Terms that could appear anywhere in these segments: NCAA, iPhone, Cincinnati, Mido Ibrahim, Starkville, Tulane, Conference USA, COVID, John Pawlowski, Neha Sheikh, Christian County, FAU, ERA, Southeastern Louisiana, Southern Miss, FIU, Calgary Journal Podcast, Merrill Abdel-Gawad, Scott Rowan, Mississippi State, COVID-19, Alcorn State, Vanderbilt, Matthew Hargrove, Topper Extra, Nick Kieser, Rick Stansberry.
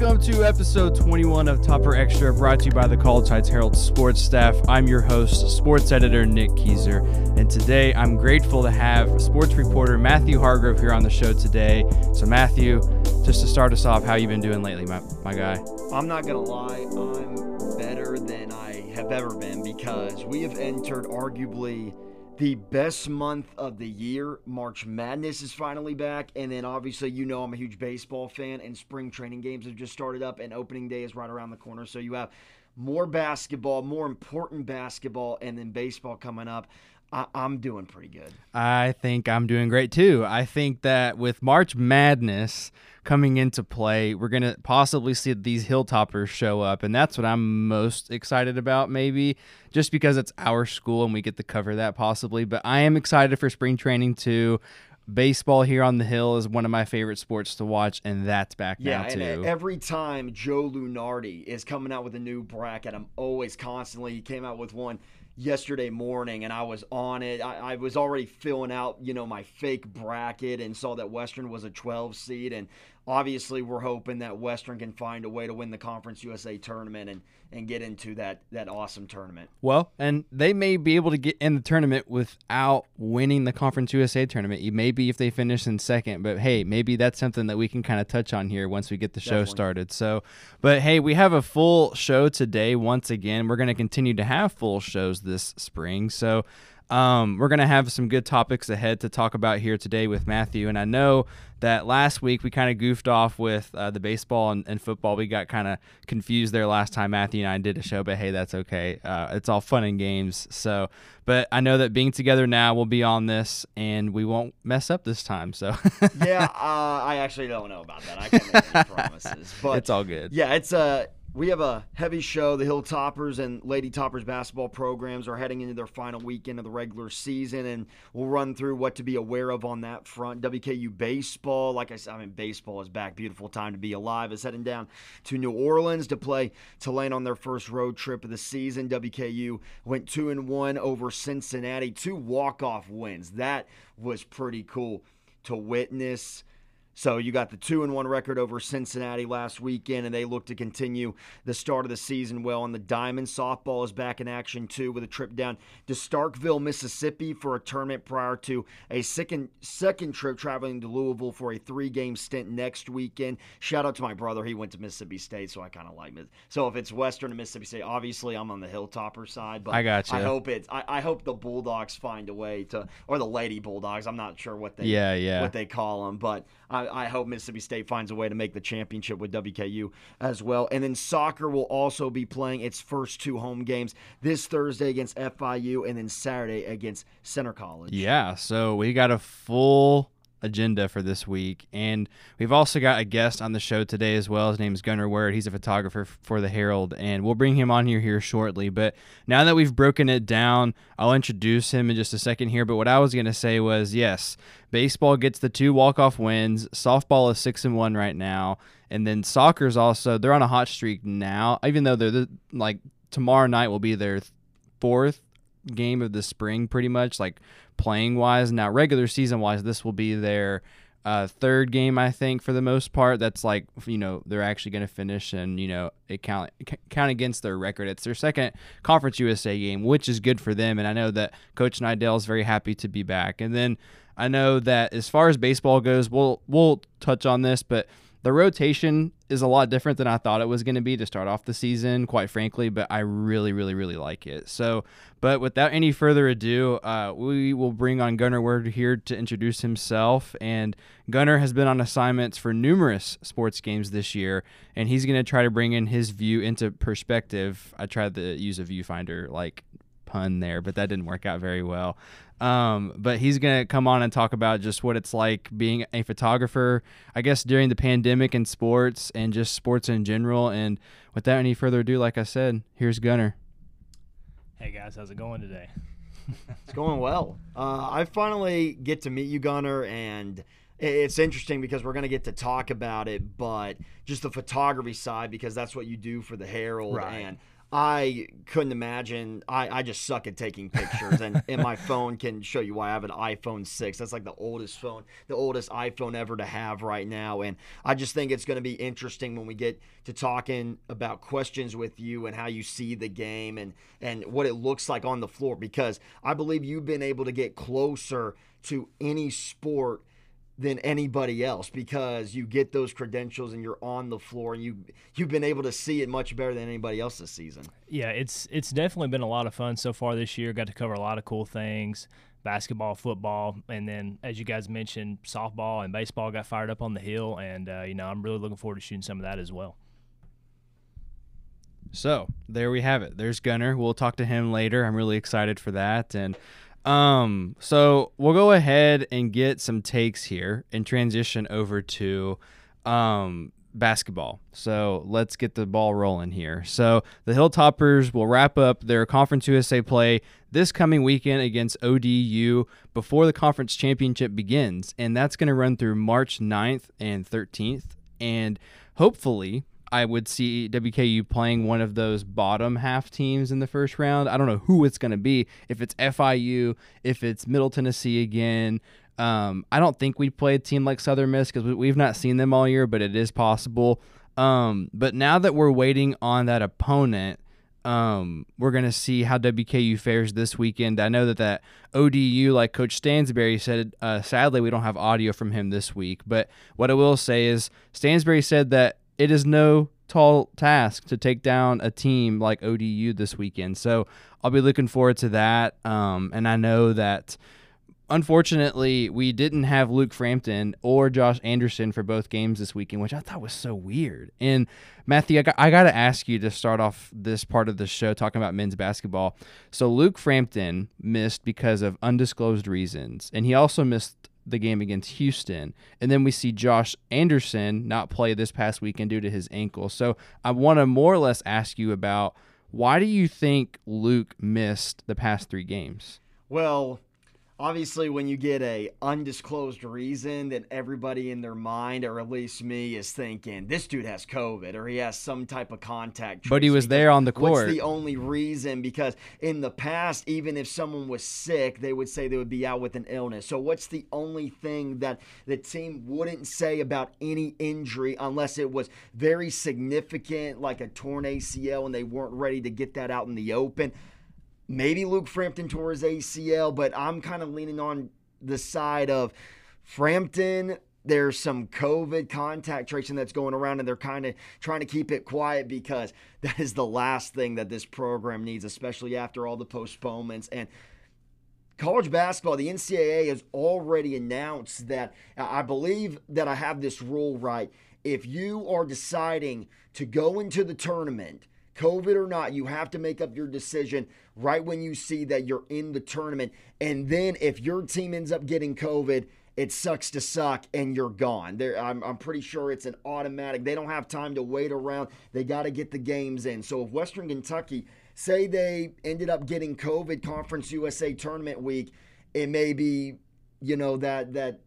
Welcome to episode 21 of Topper Extra, brought to you by the College Heights Herald sports staff. I'm your host, sports editor Nick Kieser, and today I'm grateful to have sports reporter Matthew Hargrove here on the show today. So Matthew, just to start us off, how you been doing lately, my guy? I'm not going to lie, I'm better than I have ever been because we have entered arguably the best month of the year. March Madness is finally back, and then obviously I'm a huge baseball fan, and spring training games have just started up, and opening day is right around the corner, so you have more basketball, more important basketball, and then baseball coming up. I'm doing pretty good. I think I'm doing great too. I think that with March Madness coming into play, we're going to possibly see these Hilltoppers show up, and that's what I'm most excited about, maybe, just because it's our school and we get to cover that possibly. But I am excited for spring training too. Baseball here on the Hill is one of my favorite sports to watch, and that's back now too. Yeah, and every time Joe Lunardi is coming out with a new bracket, I'm always constantly – he came out with one yesterday morning, and I was on it. I was already filling out, my fake bracket, and saw that Western was a 12 seed, and obviously we're hoping that Western can find a way to win the Conference USA tournament and get into that awesome tournament. Well, and they may be able to get in the tournament without winning the Conference USA tournament, maybe if they finish in second, but hey, maybe that's something that we can kind of touch on here once we get the show started. So, but hey, we have a full show today. Once again, we're going to continue to have full shows this spring. So we're going to have some good topics ahead to talk about here today with Matthew. And I know that last week we kind of goofed off with the baseball and football. We got kind of confused there last time Matthew and I did a show, but hey, that's okay. It's all fun and games. So, but I know that being together now, we'll be on this and we won't mess up this time. So I actually don't know about that. I can't make any promises, but it's all good. Yeah, we have a heavy show. The Hilltoppers and Lady Toppers basketball programs are heading into their final weekend of the regular season, and we'll run through what to be aware of on that front. WKU baseball, like I said, baseball is back. Beautiful time to be alive. Is heading down to New Orleans to play Tulane on their first road trip of the season. WKU went 2-1 over Cincinnati. 2 walk-off wins. That was pretty cool to witness. So you got the 2-1 record over Cincinnati last weekend, and they look to continue the start of the season well. And the Diamond softball is back in action too, with a trip down to Starkville, Mississippi for a tournament prior to a second trip traveling to Louisville for a 3-game stint next weekend. Shout out to my brother. He went to Mississippi State, so I kind of like it. So if it's Western and Mississippi State, obviously I'm on the Hilltopper side, but I got you. I hope the Bulldogs find a way to, or the Lady Bulldogs. I'm not sure what they what they call them, but I hope Mississippi State finds a way to make the championship with WKU as well. And then soccer will also be playing its first 2 home games this Thursday against FIU and then Saturday against Center College. Yeah, so we got a full agenda for this week, and we've also got a guest on the show today as well. His name is Gunnar Ward. He's a photographer for the Herald, and we'll bring him on here shortly. But now that we've broken it down, I'll introduce him in just a second here. But what I was going to say was, yes, baseball gets the 2 walk-off wins. Softball is 6-1 right now, and then soccer's also, they're on a hot streak now, even though they're tomorrow night will be their 4th game of the spring, pretty much, playing wise. Now, regular season wise, this will be their 3rd game, I think, for the most part. That's they're actually going to finish, and it count against their record. It's their 2nd Conference USA game, which is good for them, and I know that Coach Nidell is very happy to be back. And then I know that as far as baseball goes, we'll touch on this, but the rotation is a lot different than I thought it was going to be to start off the season, quite frankly, but I really, really, really like it. So, but without any further ado, we will bring on Gunnar Ward here to introduce himself. And Gunnar has been on assignments for numerous sports games this year, and he's going to try to bring in his view into perspective. I tried to use a viewfinder pun there, but that didn't work out very well. But he's going to come on and talk about just what it's like being a photographer, I guess, during the pandemic in sports and just sports in general. And without any further ado, like I said, here's Gunnar. Hey, guys, how's it going today? It's going well. I finally get to meet you, Gunnar, and it's interesting because we're going to get to talk about it, but just the photography side, because that's what you do for the Herald. Right. And I couldn't imagine. I just suck at taking pictures, and my phone can show you why. I have an iPhone 6. That's like the oldest phone, the oldest iPhone ever to have right now. And I just think it's going to be interesting when we get to talking about questions with you and how you see the game and what it looks like on the floor, because I believe you've been able to get closer to any sport than anybody else because you get those credentials and you're on the floor and you've been able to see it much better than anybody else this season. Yeah, it's definitely been a lot of fun so far this year. Got to cover a lot of cool things, basketball, football, and then as you guys mentioned, softball and baseball got fired up on the hill, and I'm really looking forward to shooting some of that as well. So there we have it. There's Gunnar. We'll talk to him later. I'm really excited for that. And so we'll go ahead and get some takes here and transition over to basketball. So let's get the ball rolling here. So the Hilltoppers will wrap up their Conference USA play this coming weekend against ODU before the conference championship begins, and that's going to run through March 9th and 13th. And hopefully I would see WKU playing one of those bottom half teams in the first round. I don't know who it's going to be, if it's FIU, if it's Middle Tennessee again. I don't think we'd play a team like Southern Miss because we've not seen them all year, but it is possible. But now that we're waiting on that opponent, we're going to see how WKU fares this weekend. I know that ODU, like Coach Stansberry said, sadly we don't have audio from him this week. But what I will say is Stansberry said that it is no tall task to take down a team like ODU this weekend. So I'll be looking forward to that. And I know that, unfortunately, we didn't have Luke Frampton or Josh Anderson for both games this weekend, which I thought was so weird. And, Matthew, I got to ask you to start off this part of the show talking about men's basketball. So Luke Frampton missed because of undisclosed reasons, and he also missed the game against Houston. And then we see Josh Anderson not play this past weekend due to his ankle. So I want to more or less ask you about, why do you think Luke missed the past three games? Well, obviously when you get a undisclosed reason, that everybody in their mind, or at least me, is thinking this dude has COVID or he has some type of contact. But he was there on the court. What's the only reason? Because in the past, even if someone was sick, they would say they would be out with an illness. So what's the only thing that the team wouldn't say about any injury unless it was very significant, like a torn ACL, and they weren't ready to get that out in the open? Maybe Luke Frampton tore his ACL, but I'm kind of leaning on the side of Frampton. There's some COVID contact tracing that's going around, and they're kind of trying to keep it quiet because that is the last thing that this program needs, especially after all the postponements. And college basketball, the NCAA has already announced that, I believe that I have this rule right, if you are deciding to go into the tournament, COVID or not, you have to make up your decision right when you see that you're in the tournament. And then if your team ends up getting COVID, it sucks to suck and you're gone. I'm pretty sure it's an automatic. They don't have time to wait around. They got to get the games in. So if Western Kentucky, say they ended up getting COVID Conference USA tournament week, it may be, that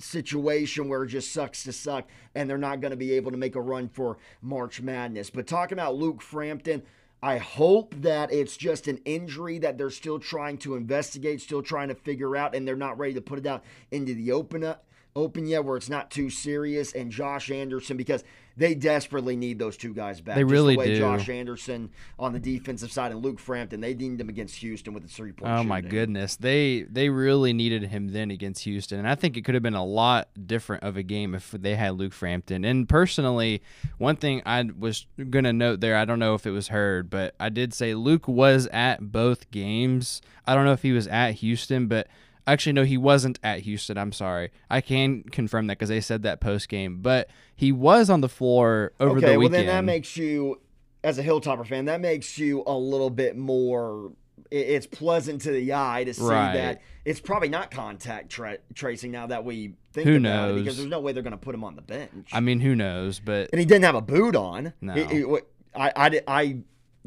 situation where it just sucks to suck and they're not going to be able to make a run for March Madness. But talking about Luke Frampton, I hope that it's just an injury that they're still trying to investigate, still trying to figure out, and they're not ready to put it out into the open yet, where it's not too serious. And Josh Anderson, because they desperately need those two guys back. They really do. Josh Anderson on the defensive side and Luke Frampton, they needed him against Houston with a three-point shooting. Oh, my goodness. They really needed him then against Houston, and I think it could have been a lot different of a game if they had Luke Frampton. And personally, one thing I was going to note there, I don't know if it was heard, but I did say Luke was at both games. I don't know if he was at Houston, but – actually, no, he wasn't at Houston. I'm sorry. I can confirm that because they said that post-game. But he was on the floor over the weekend. Well, then that makes you, as a Hilltopper fan, that makes you a little bit more – it's pleasant to the eye to see that it's probably not contact tracing now that we think about it, because there's no way they're going to put him on the bench. I mean, who knows? But and he didn't have a boot on. No. This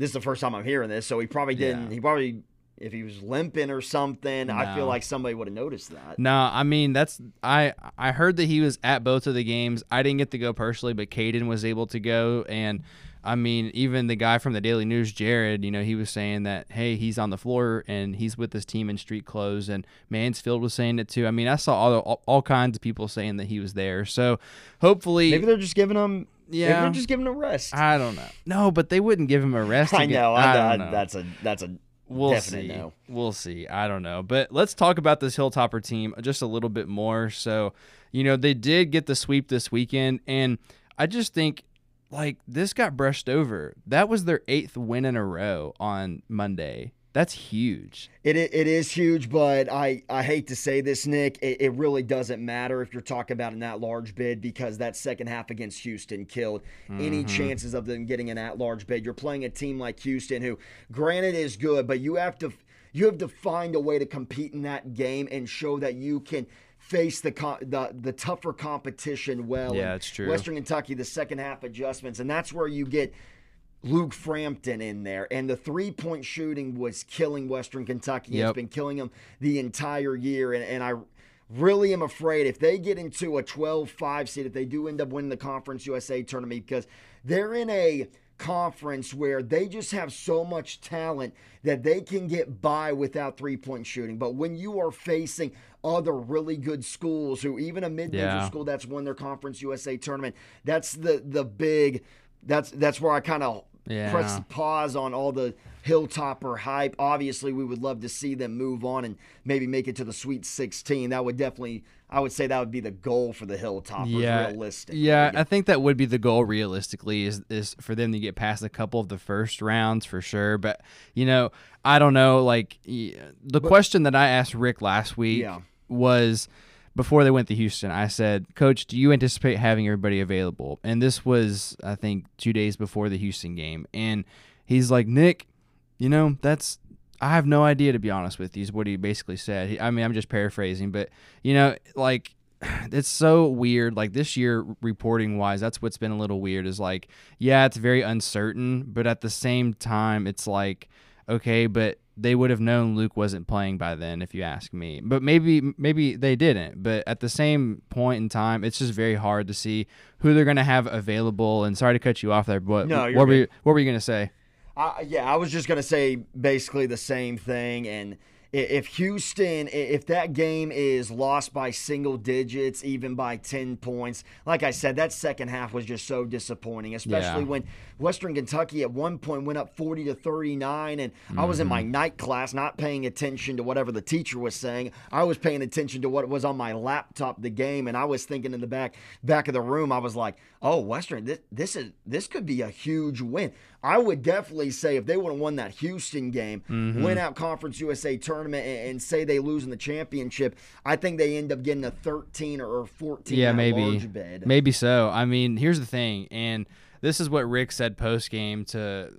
is the first time I'm hearing this, so he probably didn't – if he was limping or something, no. I feel like somebody would have noticed that. No, I mean, I heard that he was at both of the games. I didn't get to go personally, but Caden was able to go, and I mean, even the guy from the Daily News, Jared, you know, he was saying that, hey, he's on the floor and he's with his team in street clothes, and Mansfield was saying it too. I mean, I saw all kinds of people saying that he was there. So hopefully, maybe they're just giving him, maybe they're just giving him a rest. I don't know. No, but they wouldn't give him a rest. I know. That's a We'll see. We'll see. I don't know. But let's talk about this Hilltopper team just a little bit more. So, you know, they did get the sweep this weekend, and I just think, like, this got brushed over. That was their 8th win in a row on Monday. That's huge. It is huge, but I hate to say this, Nick. It really doesn't matter if you're talking about an at-large bid, because that second half against Houston killed any chances of them getting an at-large bid. You're playing a team like Houston, who, granted, is good, but you have to find a way to compete in that game and show that you can face the tougher competition well. Yeah, it's true. Western Kentucky, the second half adjustments, and that's where you get Luke Frampton in there, and the three-point shooting was killing Western Kentucky. Yep. It's been killing them the entire year, and I really am afraid if they get into a 12-5 seed, if they do end up winning the Conference USA tournament, because they're in a conference where they just have so much talent that they can get by without three-point shooting. But when you are facing other really good schools, who even a mid-major school that's won their Conference USA tournament, that's the big – that's where I kind of press pause on all the Hilltopper hype. Obviously, we would love to see them move on and maybe make it to the Sweet 16. That would definitely – I would say that would be the goal for the Hilltoppers, realistically. Yeah, I think that would be the goal realistically, is for them to get past a couple of the first rounds for sure. But, you know, I don't know. Like, the question that I asked Rick last week was, before they went to Houston, I said, Coach, do you anticipate having everybody available? And this was, I think, 2 days before the Houston game. And he's like, Nick, you know, I have no idea, to be honest with you, is what he basically said. I mean, I'm just paraphrasing, but, you know, like, it's so weird. Like, this year, reporting-wise, that's what's been a little weird, is like, yeah, it's very uncertain, but at the same time, it's like, okay, but they would have known Luke wasn't playing by then, if you ask me. But maybe they didn't. But at the same point in time, it's just very hard to see who they're going to have available. And sorry to cut you off there, but no, what were you going to say? I was just going to say basically the same thing. And if that game is lost by single digits, even by 10 points, like I said, that second half was just so disappointing, especially when Western Kentucky at one point went up 40-39, and I was in my night class not paying attention to whatever the teacher was saying. I was paying attention to what was on my laptop, the game, and I was thinking in the back of the room, I was like, oh, Western, this could be a huge win. I would definitely say if they would have won that Houston game, win out Conference USA tournament, and say they lose in the championship, I think they end up getting a 13 or 14 large bid. Maybe so. I mean, here's the thing, and this is what Rick said post-game to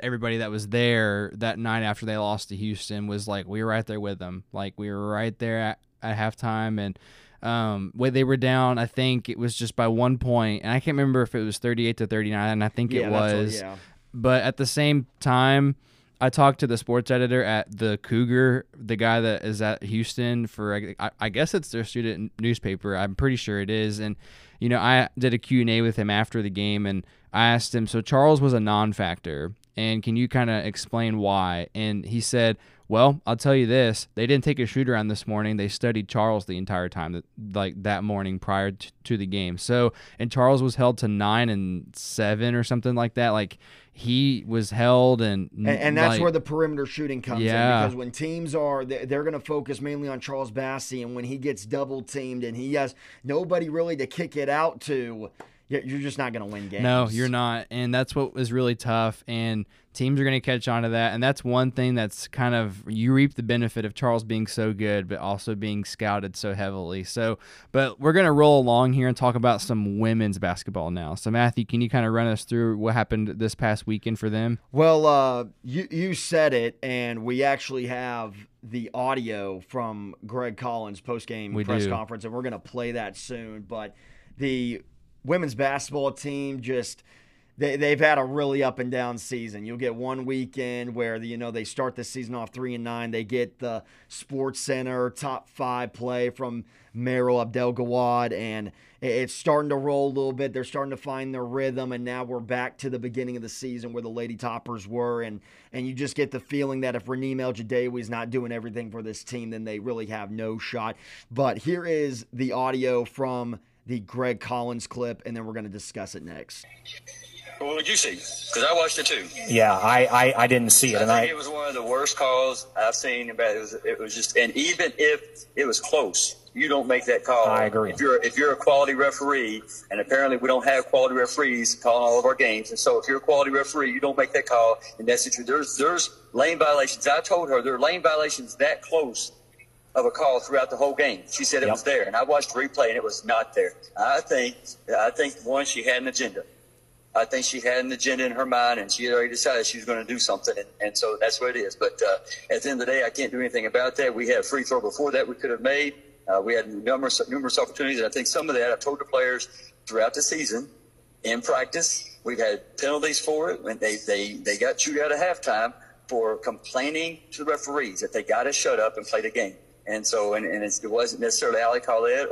everybody that was there that night after they lost to Houston, was like, we were right there with them. Like, we were right there at halftime, and when they were down, I think it was just by 1 point, and I can't remember if it was 38-39, and I think it was. But at the same time, I talked to the sports editor at the Cougar, the guy that is at Houston for, I guess it's their student newspaper. I'm pretty sure it is. And, you know, I did a Q&A with him after the game, and I asked him, so Charles was a non-factor, and can you kind of explain why? And he said, well, I'll tell you this. They didn't take a shooter on this morning. They studied Charles the entire time, that morning prior to the game. So, and Charles was held to 9 and 7 or something like that. Like, he was held and that's like, where the perimeter shooting comes in, because when teams are, they're going to focus mainly on Charles Bassey, and when he gets double teamed and he has nobody really to kick it out to, you're just not going to win games. No, you're not, and that's what was really tough, and teams are going to catch on to that, and that's one thing that's kind of, you reap the benefit of Charles being so good but also being scouted so heavily. So, but we're going to roll along here and talk about some women's basketball now. So, Matthew, can you kind of run us through what happened this past weekend for them? Well, you said it, and we actually have the audio from Greg Collins' post-game press conference, and we're going to play that soon, but the women's basketball team just they've had a really up and down season. You'll get one weekend where, you know, they start the season off 3-9. They get the Sports Center top 5 play from Merrill Abdel-Gawad, and it's starting to roll a little bit. They're starting to find their rhythm, and now we're back to the beginning of the season where the Lady Toppers were, and you just get the feeling that if Raneem El-Geddawy is not doing everything for this team, then they really have no shot. But here is the audio from the Greg Collins clip, and then we're going to discuss it next. What did you see? Because I watched it too. Yeah, I didn't see it. And I think it was one of the worst calls I've seen. It was just, and even if it was close, you don't make that call. I agree. If you're a quality referee, and apparently we don't have quality referees calling all of our games, and so if you're a quality referee, you don't make that call, and that's the truth. There's lane violations. I told her there are lane violations that close of a call throughout the whole game. She said it was there, and I watched the replay, and it was not there. I think one, she had an agenda. I think she had an agenda in her mind, and she had already decided she was going to do something, and so that's what it is. But at the end of the day, I can't do anything about that. We had a free throw before that we could have made. We had numerous opportunities, and I think some of that I've told the players throughout the season in practice. We've had penalties for it, and they got chewed out at halftime for complaining to the referees that they got to shut up and play the game. And so, and it wasn't necessarily Ali Khaled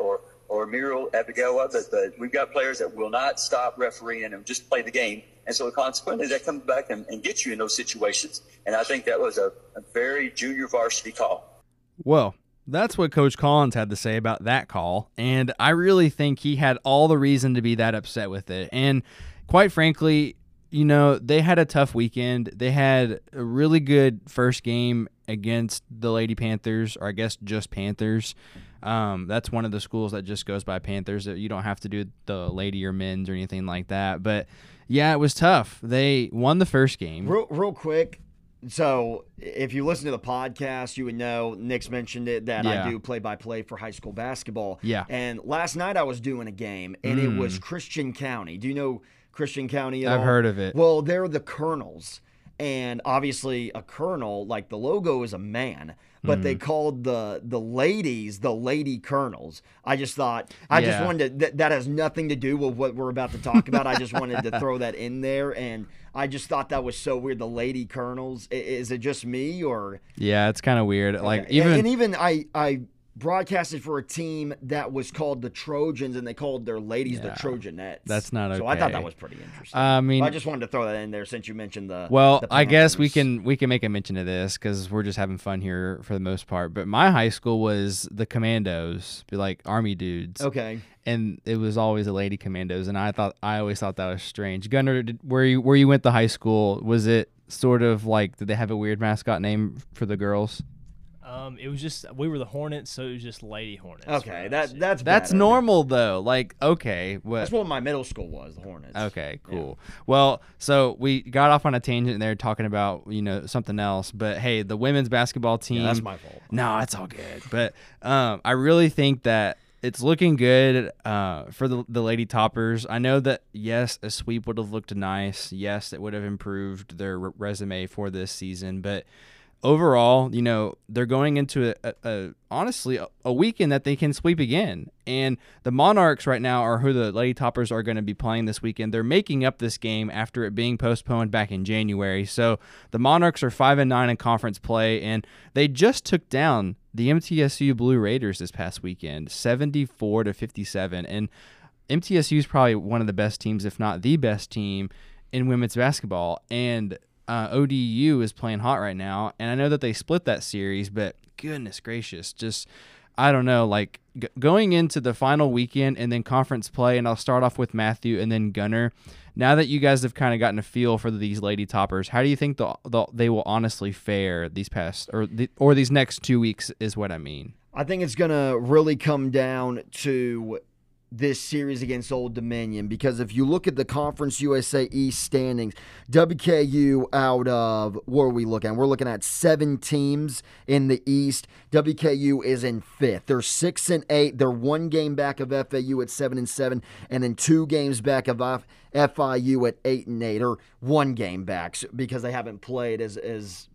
or Muriel Abdegawa, but we've got players that will not stop refereeing and just play the game. And so consequently, that comes back and gets you in those situations. And I think that was a very junior varsity call. Well, that's what Coach Collins had to say about that call. And I really think he had all the reason to be that upset with it. And quite frankly, you know, they had a tough weekend. They had a really good first game against the Lady Panthers, or I guess just Panthers. That's one of the schools that just goes by Panthers. You don't have to do the lady or men's or anything like that. But, yeah, it was tough. They won the first game. Real quick, so if you listen to the podcast, you would know Nick's mentioned it that I do play-by-play for high school basketball. Yeah. And last night I was doing a game, and it was Christian County. Do you know Christian County at all? I've heard of it. Well, they're the Colonels. And obviously a colonel, like the logo is a man, but they called the ladies the Lady Colonels. I just thought, I just wanted to, that has nothing to do with what we're about to talk about. I just wanted to throw that in there. And I just thought that was so weird. The Lady Colonels. Is it just me or? Yeah, it's kind of weird. Okay. Like even and even I broadcasted for a team that was called the Trojans, and they called their ladies the Trojanettes. That's not okay. So I thought that was pretty interesting. I mean, but I just wanted to throw that in there since you mentioned the. Well, the I guess we can make a mention of this because we're just having fun here for the most part. But my high school was the Commandos, like Army dudes. Okay. And it was always the Lady Commandos, and I always thought that was strange. Gunnar, where you went to high school, was it sort of like, did they have a weird mascot name for the girls? It was just, we were the Hornets, so it was just Lady Hornets. Okay, that's normal though. Like, okay, that's what my middle school was, the Hornets. Okay, cool. Yeah. Well, so we got off on a tangent there talking about, you know, something else, but hey, the women's basketball team. Yeah, that's my fault. No, it's all good. But I really think that it's looking good for the Lady Toppers. I know that, yes, a sweep would have looked nice. Yes, it would have improved their resume for this season, but overall, you know, they're going into honestly a weekend that they can sweep again. And the Monarchs right now are who the Lady Toppers are going to be playing this weekend. They're making up this game after it being postponed back in January. So the Monarchs are 5-9 in conference play, and they just took down the MTSU Blue Raiders this past weekend, 74-57. And MTSU is probably one of the best teams, if not the best team, in women's basketball. And ODU is playing hot right now, and I know that they split that series, but goodness gracious, just, I don't know, like going into the final weekend and then conference play, and I'll start off with Matthew and then Gunnar. Now that you guys have kind of gotten a feel for these Lady Toppers, how do you think they will honestly fare these past or these next 2 weeks is what I mean? I think it's going to really come down to this series against Old Dominion, because if you look at the Conference USA East standings, WKU out of, where are we looking? We're looking at 7 teams in the East. WKU is in 5th. They're 6-8. They're 1 game back of FAU at 7-7, and then 2 games back of FIU at 8-8, or 1 game back because they haven't played as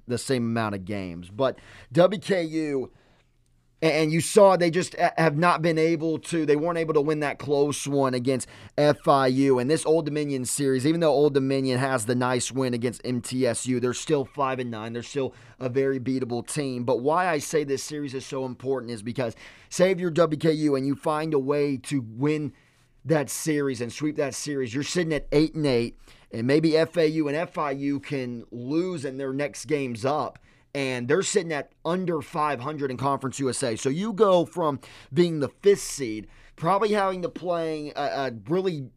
the same amount of games. But WKU, And you saw they just have not been able to, they weren't able to win that close one against FIU. And this Old Dominion series, even though Old Dominion has the nice win against MTSU, they're still 5-9. They're still a very beatable team. But why I say this series is so important is because save your WKU and you find a way to win that series and sweep that series. You're sitting at 8-8, and maybe FAU and FIU can lose in their next games up. And they're sitting at under 500 in Conference USA. So you go from being the fifth seed, probably having to play a really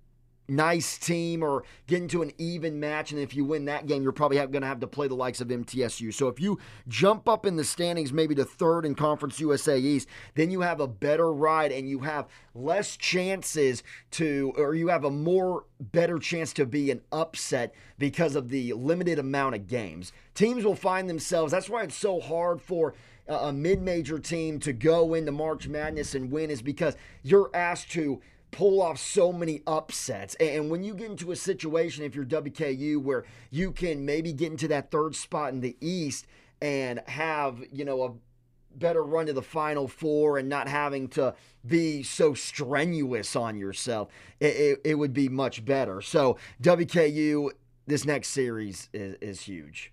nice team or get into an even match. And if you win that game, you're probably going to have to play the likes of MTSU. So if you jump up in the standings maybe to third in Conference USA East, then you have a better ride and you have less chances to, or you have a more better chance to be an upset because of the limited amount of games. Teams will find themselves, that's why it's so hard for a mid-major team to go into March Madness and win, is because you're asked to pull off so many upsets. And when you get into a situation, if you're WKU, where you can maybe get into that third spot in the East and have, you know, a better run to the Final Four and not having to be so strenuous on yourself, it would be much better. So WKU, this next series is huge.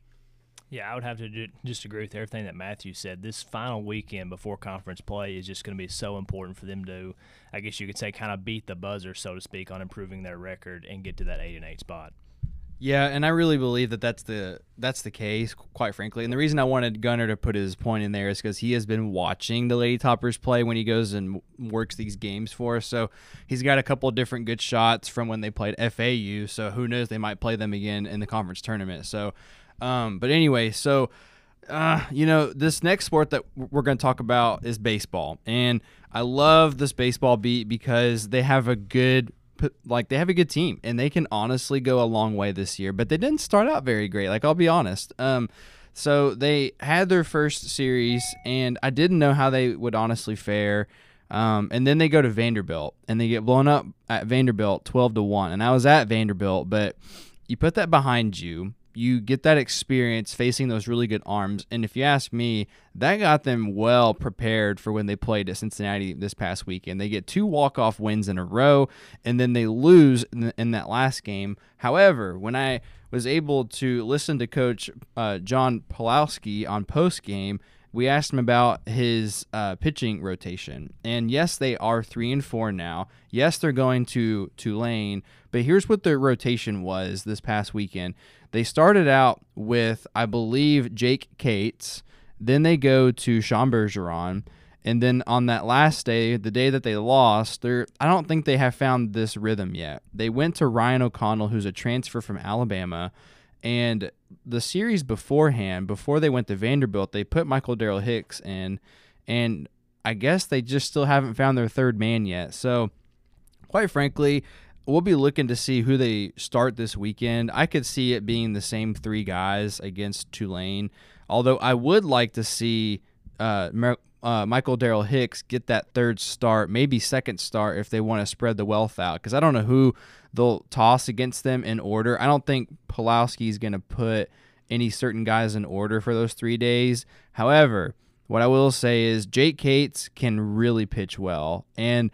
Yeah, I would have to just agree with everything that Matthew said. This final weekend before conference play is just going to be so important for them to, I guess you could say, kind of beat the buzzer, so to speak, on improving their record and get to that 8-8 spot. Yeah, and I really believe that that's the case, quite frankly. And the reason I wanted Gunnar to put his point in there is because he has been watching the Lady Toppers play when he goes and works these games for us. So he's got a couple of different good shots from when they played FAU. So who knows, they might play them again in the conference tournament. So, but anyway, so, you know, this next sport that we're going to talk about is baseball. And I love this baseball beat because they have a good – they have a good team, and they can honestly go a long way this year, but they didn't start out very great. I'll be honest. So they had their first series, and I didn't know how they would honestly fare. And then they go to Vanderbilt, and they get blown up at Vanderbilt 12-1. And I was at Vanderbilt, but you put that behind you. You get that experience facing those really good arms. And if you ask me, that got them well prepared for when they played at Cincinnati this past weekend. They get 2 walk-off wins in a row, and then they lose in that last game. However, when I was able to listen to Coach John Pawlowski on postgame, we asked him about his pitching rotation. And yes, they are 3-4 now. Yes, they're going to Tulane, but here's what their rotation was this past weekend. They started out with, I believe, Jake Cates. Then they go to Sean Bergeron. And then on that last day, the day that they lost, I don't think they have found this rhythm yet. They went to Ryan O'Connell, who's a transfer from Alabama. And the series beforehand, before they went to Vanderbilt, they put Michael Darrell Hicks in. And I guess they just still haven't found their third man yet. So, quite frankly, we'll be looking to see who they start this weekend. I could see it being the same 3 guys against Tulane, although I would like to see Michael Darrell Hicks get that third start, maybe second start, if they want to spread the wealth out, because I don't know who they'll toss against them in order. I don't think Pawlowski is going to put any certain guys in order for those 3 days. However, what I will say is Jake Cates can really pitch well, and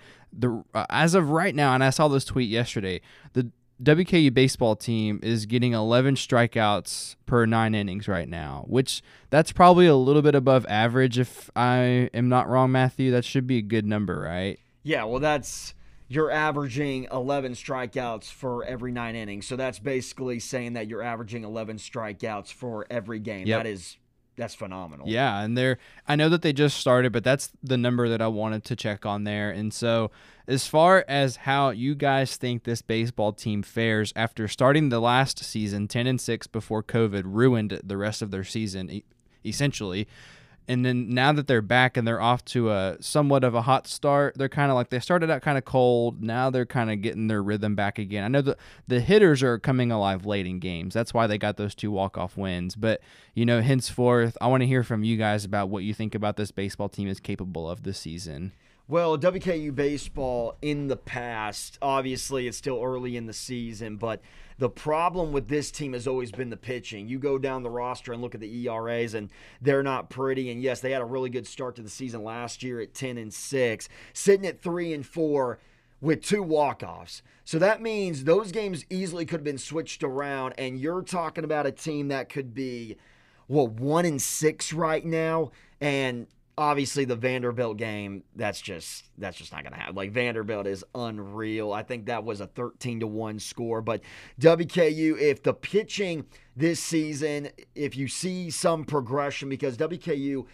as of right now, and I saw this tweet yesterday, the WKU baseball team is getting 11 strikeouts per 9 innings right now, which that's probably a little bit above average. If I am not wrong, Matthew, that should be a good number, right? Yeah, well, you're averaging 11 strikeouts for every 9 innings. So that's basically saying that you're averaging 11 strikeouts for every game. Yep. That's phenomenal. Yeah, and I know that they just started, but that's the number that I wanted to check on there. And so as far as how you guys think this baseball team fares after starting the last season 10-6 before COVID ruined the rest of their season, essentially, and then now that they're back and they're off to a somewhat of a hot start, they're kind of like they started out kind of cold. Now they're kind of getting their rhythm back again. I know the hitters are coming alive late in games. That's why they got those 2 walk-off wins. But, you know, henceforth, I want to hear from you guys about what you think about this baseball team is capable of this season. Well, WKU baseball in the past, obviously it's still early in the season, but the problem with this team has always been the pitching. You go down the roster and look at the ERAs, and they're not pretty. And, yes, they had a really good start to the season last year at 10-6, sitting at 3-4 with 2 walk-offs. So that means those games easily could have been switched around, and you're talking about a team that could be, what, 1-6 right now? And obviously, the Vanderbilt game, that's just not going to happen. Like, Vanderbilt is unreal. I think that was a 13-1 score. But WKU, if the pitching this season, if you see some progression, because WKU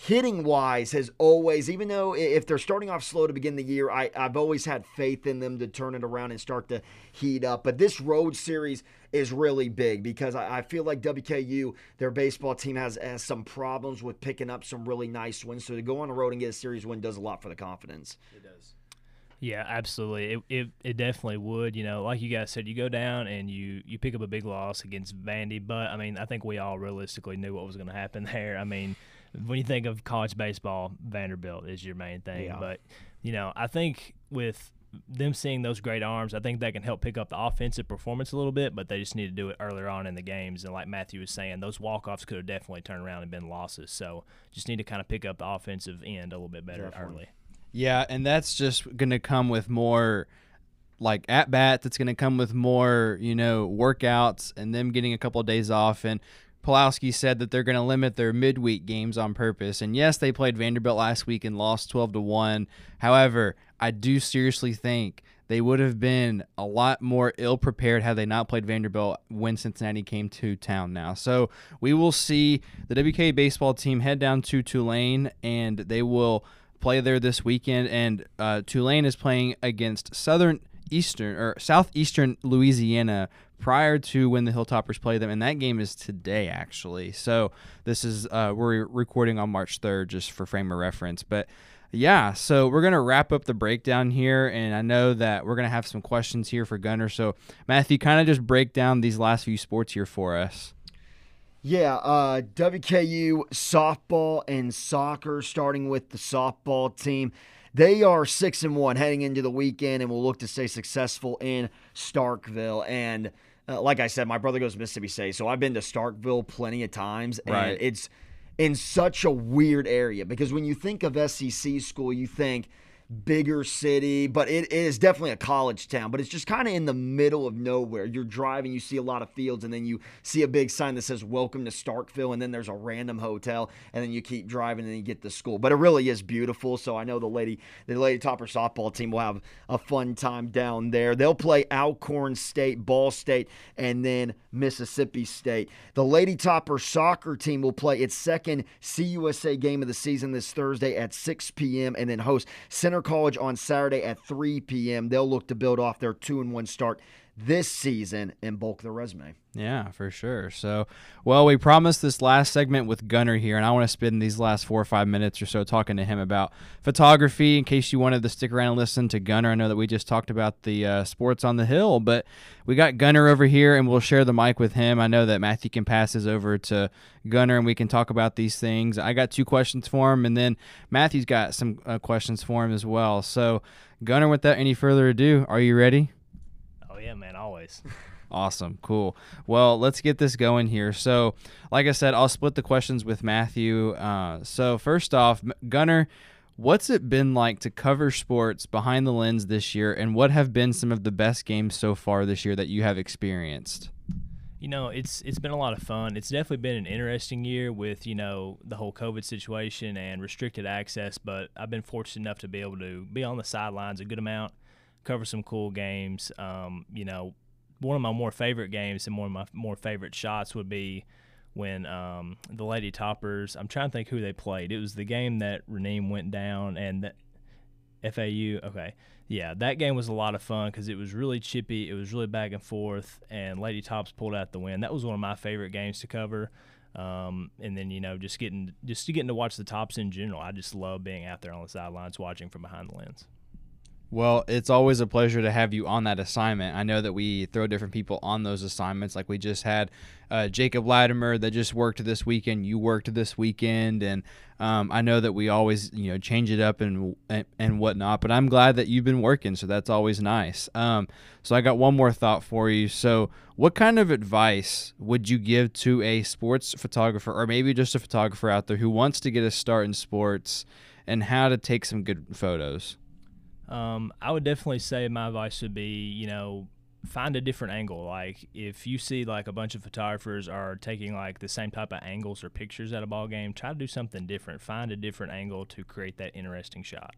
hitting-wise has always, even though if they're starting off slow to begin the year, I've always had faith in them to turn it around and start to heat up. But this road series is really big because I feel like WKU, their baseball team, has some problems with picking up some really nice wins. So to go on the road and get a series win does a lot for the confidence. It does. Yeah, absolutely. It definitely would. You know, like you guys said, you go down and you pick up a big loss against Vandy. But, I mean, I think we all realistically knew what was going to happen there. I mean, when you think of college baseball, Vanderbilt is your main thing. Yeah. But, you know, I think with them seeing those great arms, I think that can help pick up the offensive performance a little bit, but they just need to do it earlier on in the games. And like Matthew was saying, those walk-offs could have definitely turned around and been losses. So just need to kind of pick up the offensive end a little bit better early. Yeah, and that's just going to come with more – like at-bats, that's going to come with more, you know, workouts and them getting a couple of days off. And Pawlowski said that they're going to limit their midweek games on purpose. And, yes, they played Vanderbilt last week and lost 12-1. However, I do seriously think they would have been a lot more ill-prepared had they not played Vanderbilt when Cincinnati came to town now. So we will see the WKU baseball team head down to Tulane, and they will play there this weekend. And Tulane is playing against Southeastern Louisiana prior to when the Hilltoppers play them, and that game is today, actually. So this is we're recording on March 3rd, just for frame of reference. But yeah, so we're gonna wrap up the breakdown here, and I know that we're gonna have some questions here for Gunnar. So Matthew, kind of just break down these last few sports here for us. Yeah, WKU softball and soccer, starting with the softball team. They are 6-1 heading into the weekend and will look to stay successful in Starkville. And like I said, my brother goes to Mississippi State, so I've been to Starkville plenty of times. And right. It's in such a weird area because when you think of SEC school, you think bigger city, but it is definitely a college town. But it's just kind of in the middle of nowhere. You're driving, you see a lot of fields, and then you see a big sign that says, "Welcome to Starkville," and then there's a random hotel, and then you keep driving, and you get the school. But it really is beautiful, so I know the Lady Topper softball team will have a fun time down there. They'll play Alcorn State, Ball State, and then Mississippi State. The Lady Topper soccer team will play its second CUSA game of the season this Thursday at 6 p.m. and then host Center College on Saturday at 3 p.m. They'll look to build off their 2-1 start this season and bulk their resume. Yeah, for sure. So, well, we promised this last segment with Gunnar here, and I want to spend these last 4 or 5 minutes or so talking to him about photography in case you wanted to stick around and listen to Gunnar. I know that we just talked about the sports on the hill, but we got Gunnar over here, and we'll share the mic with him. I know that Matthew can pass his over to Gunnar, and we can talk about these things. I got 2 questions for him, and then Matthew's got some questions for him as well. So, Gunnar, without any further ado, are you ready? Oh, yeah, man, always. Awesome. Cool. Well, let's get this going here. So, like I said, I'll split the questions with Matthew. So, first off, Gunnar, what's it been like to cover sports behind the lens this year, and what have been some of the best games so far this year that you have experienced? You know, it's been a lot of fun. It's definitely been an interesting year with, you know, the whole COVID situation and restricted access, but I've been fortunate enough to be able to be on the sidelines a good amount, cover some cool games. You know, one of my more favorite games and one of my more favorite shots would be when the Lady Toppers, I'm trying to think who they played. It was the game that Raneem went down and FAU. Okay. Yeah, that game was a lot of fun because it was really chippy. It was really back and forth, and Lady Tops pulled out the win. That was one of my favorite games to cover. And then, you know, just getting to watch the Tops in general. I just love being out there on the sidelines watching from behind the lens. Well, it's always a pleasure to have you on that assignment. I know that we throw different people on those assignments. Like we just had Jacob Latimer that just worked this weekend. You worked this weekend, and I know that we always change it up and whatnot. But I'm glad that you've been working, so that's always nice. So I got one more thought for you. So what kind of advice would you give to a sports photographer, or maybe just a photographer out there who wants to get a start in sports, and how to take some good photos? I would definitely say my advice would be, find a different angle. Like if you see like a bunch of photographers are taking like the same type of angles or pictures at a ball game, try to do something different. Find a different angle to create that interesting shot.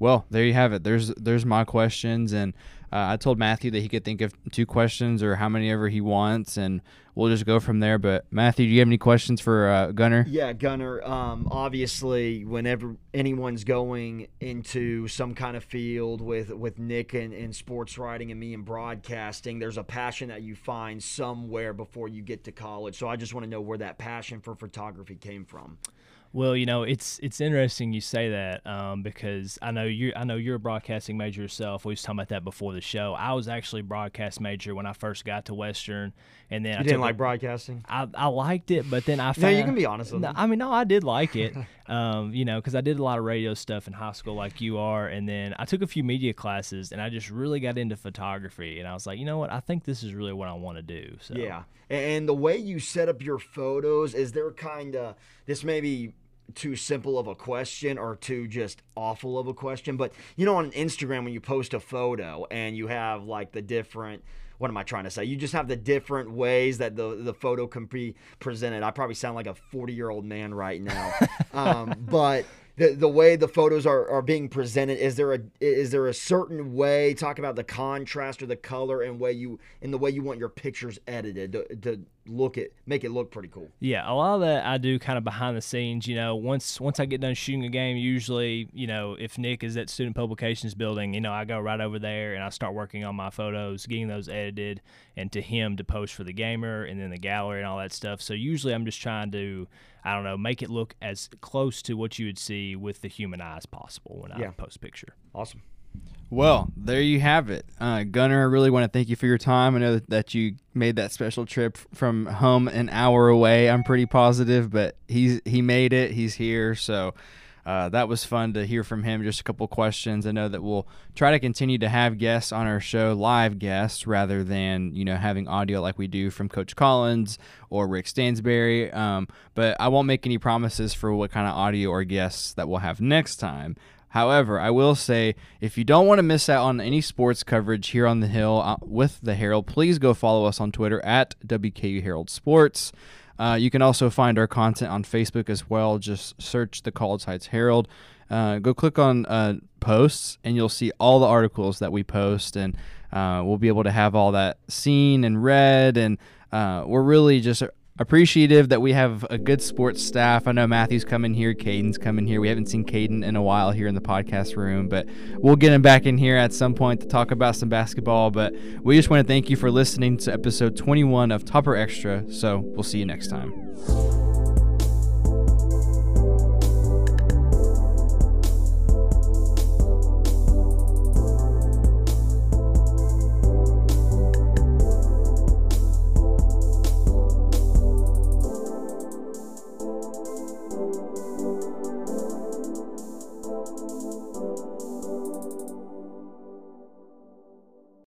Well, there you have it. There's my questions, and I told Matthew that he could think of 2 questions or how many ever he wants, and we'll just go from there. But Matthew, do you have any questions for Gunnar? Yeah, Gunnar. Obviously, whenever anyone's going into some kind of field with Nick and sports writing and me and broadcasting, there's a passion that you find somewhere before you get to college. So I just want to know where that passion for photography came from. Well, it's interesting you say that because I know you're a broadcasting major yourself. We was talking about that before the show. I was actually a broadcast major when I first got to Western, and then I didn't like broadcasting. I liked it, but then I found you can be honest with me. I did like it, because I did a lot of radio stuff in high school, like you are, and then I took a few media classes, and I just really got into photography, and I was like, you know what, I think this is really what I want to do. So. Yeah, and the way you set up your photos is there kind of this maybe. Too simple of a question or too just awful of a question, but on Instagram when you post a photo and you have like the different you just have the different ways that the photo can be presented. I probably sound like a 40-year-old man right now. But the way the photos are being presented, is there a certain way, talk about the contrast or the color and the way you want your pictures edited to make it look pretty cool? Yeah, a lot of that I do kind of behind the scenes. Once I get done shooting a game, usually, if Nick is at student publications building, I go right over there and I start working on my photos, getting those edited and to him to post for the gamer and then the gallery and all that stuff. So usually I'm just trying to, make it look as close to what you would see with the human eye as possible when I post a picture. Awesome. Well, there you have it. Gunnar, I really want to thank you for your time. I know that you made that special trip from home an hour away. I'm pretty positive, but he made it. He's here. So that was fun to hear from him. Just a couple questions. I know that we'll try to continue to have guests on our show, live guests, rather than, having audio like we do from Coach Collins or Rick Stansberry. But I won't make any promises for what kind of audio or guests that we'll have next time. However, I will say, if you don't want to miss out on any sports coverage here on the Hill with the Herald, please go follow us on Twitter at WKU Herald Sports. You can also find our content on Facebook as well. Just search the College Heights Herald. Go click on posts, and you'll see all the articles that we post, and we'll be able to have all that seen and read, and we're really just appreciative that we have a good sports staff. I know Matthew's coming here, Caden's coming here. We haven't seen Caden in a while here in the podcast room, but we'll get him back in here at some point to talk about some basketball. But we just want to thank you for listening to episode 21 of Topper Extra. So we'll see you next time.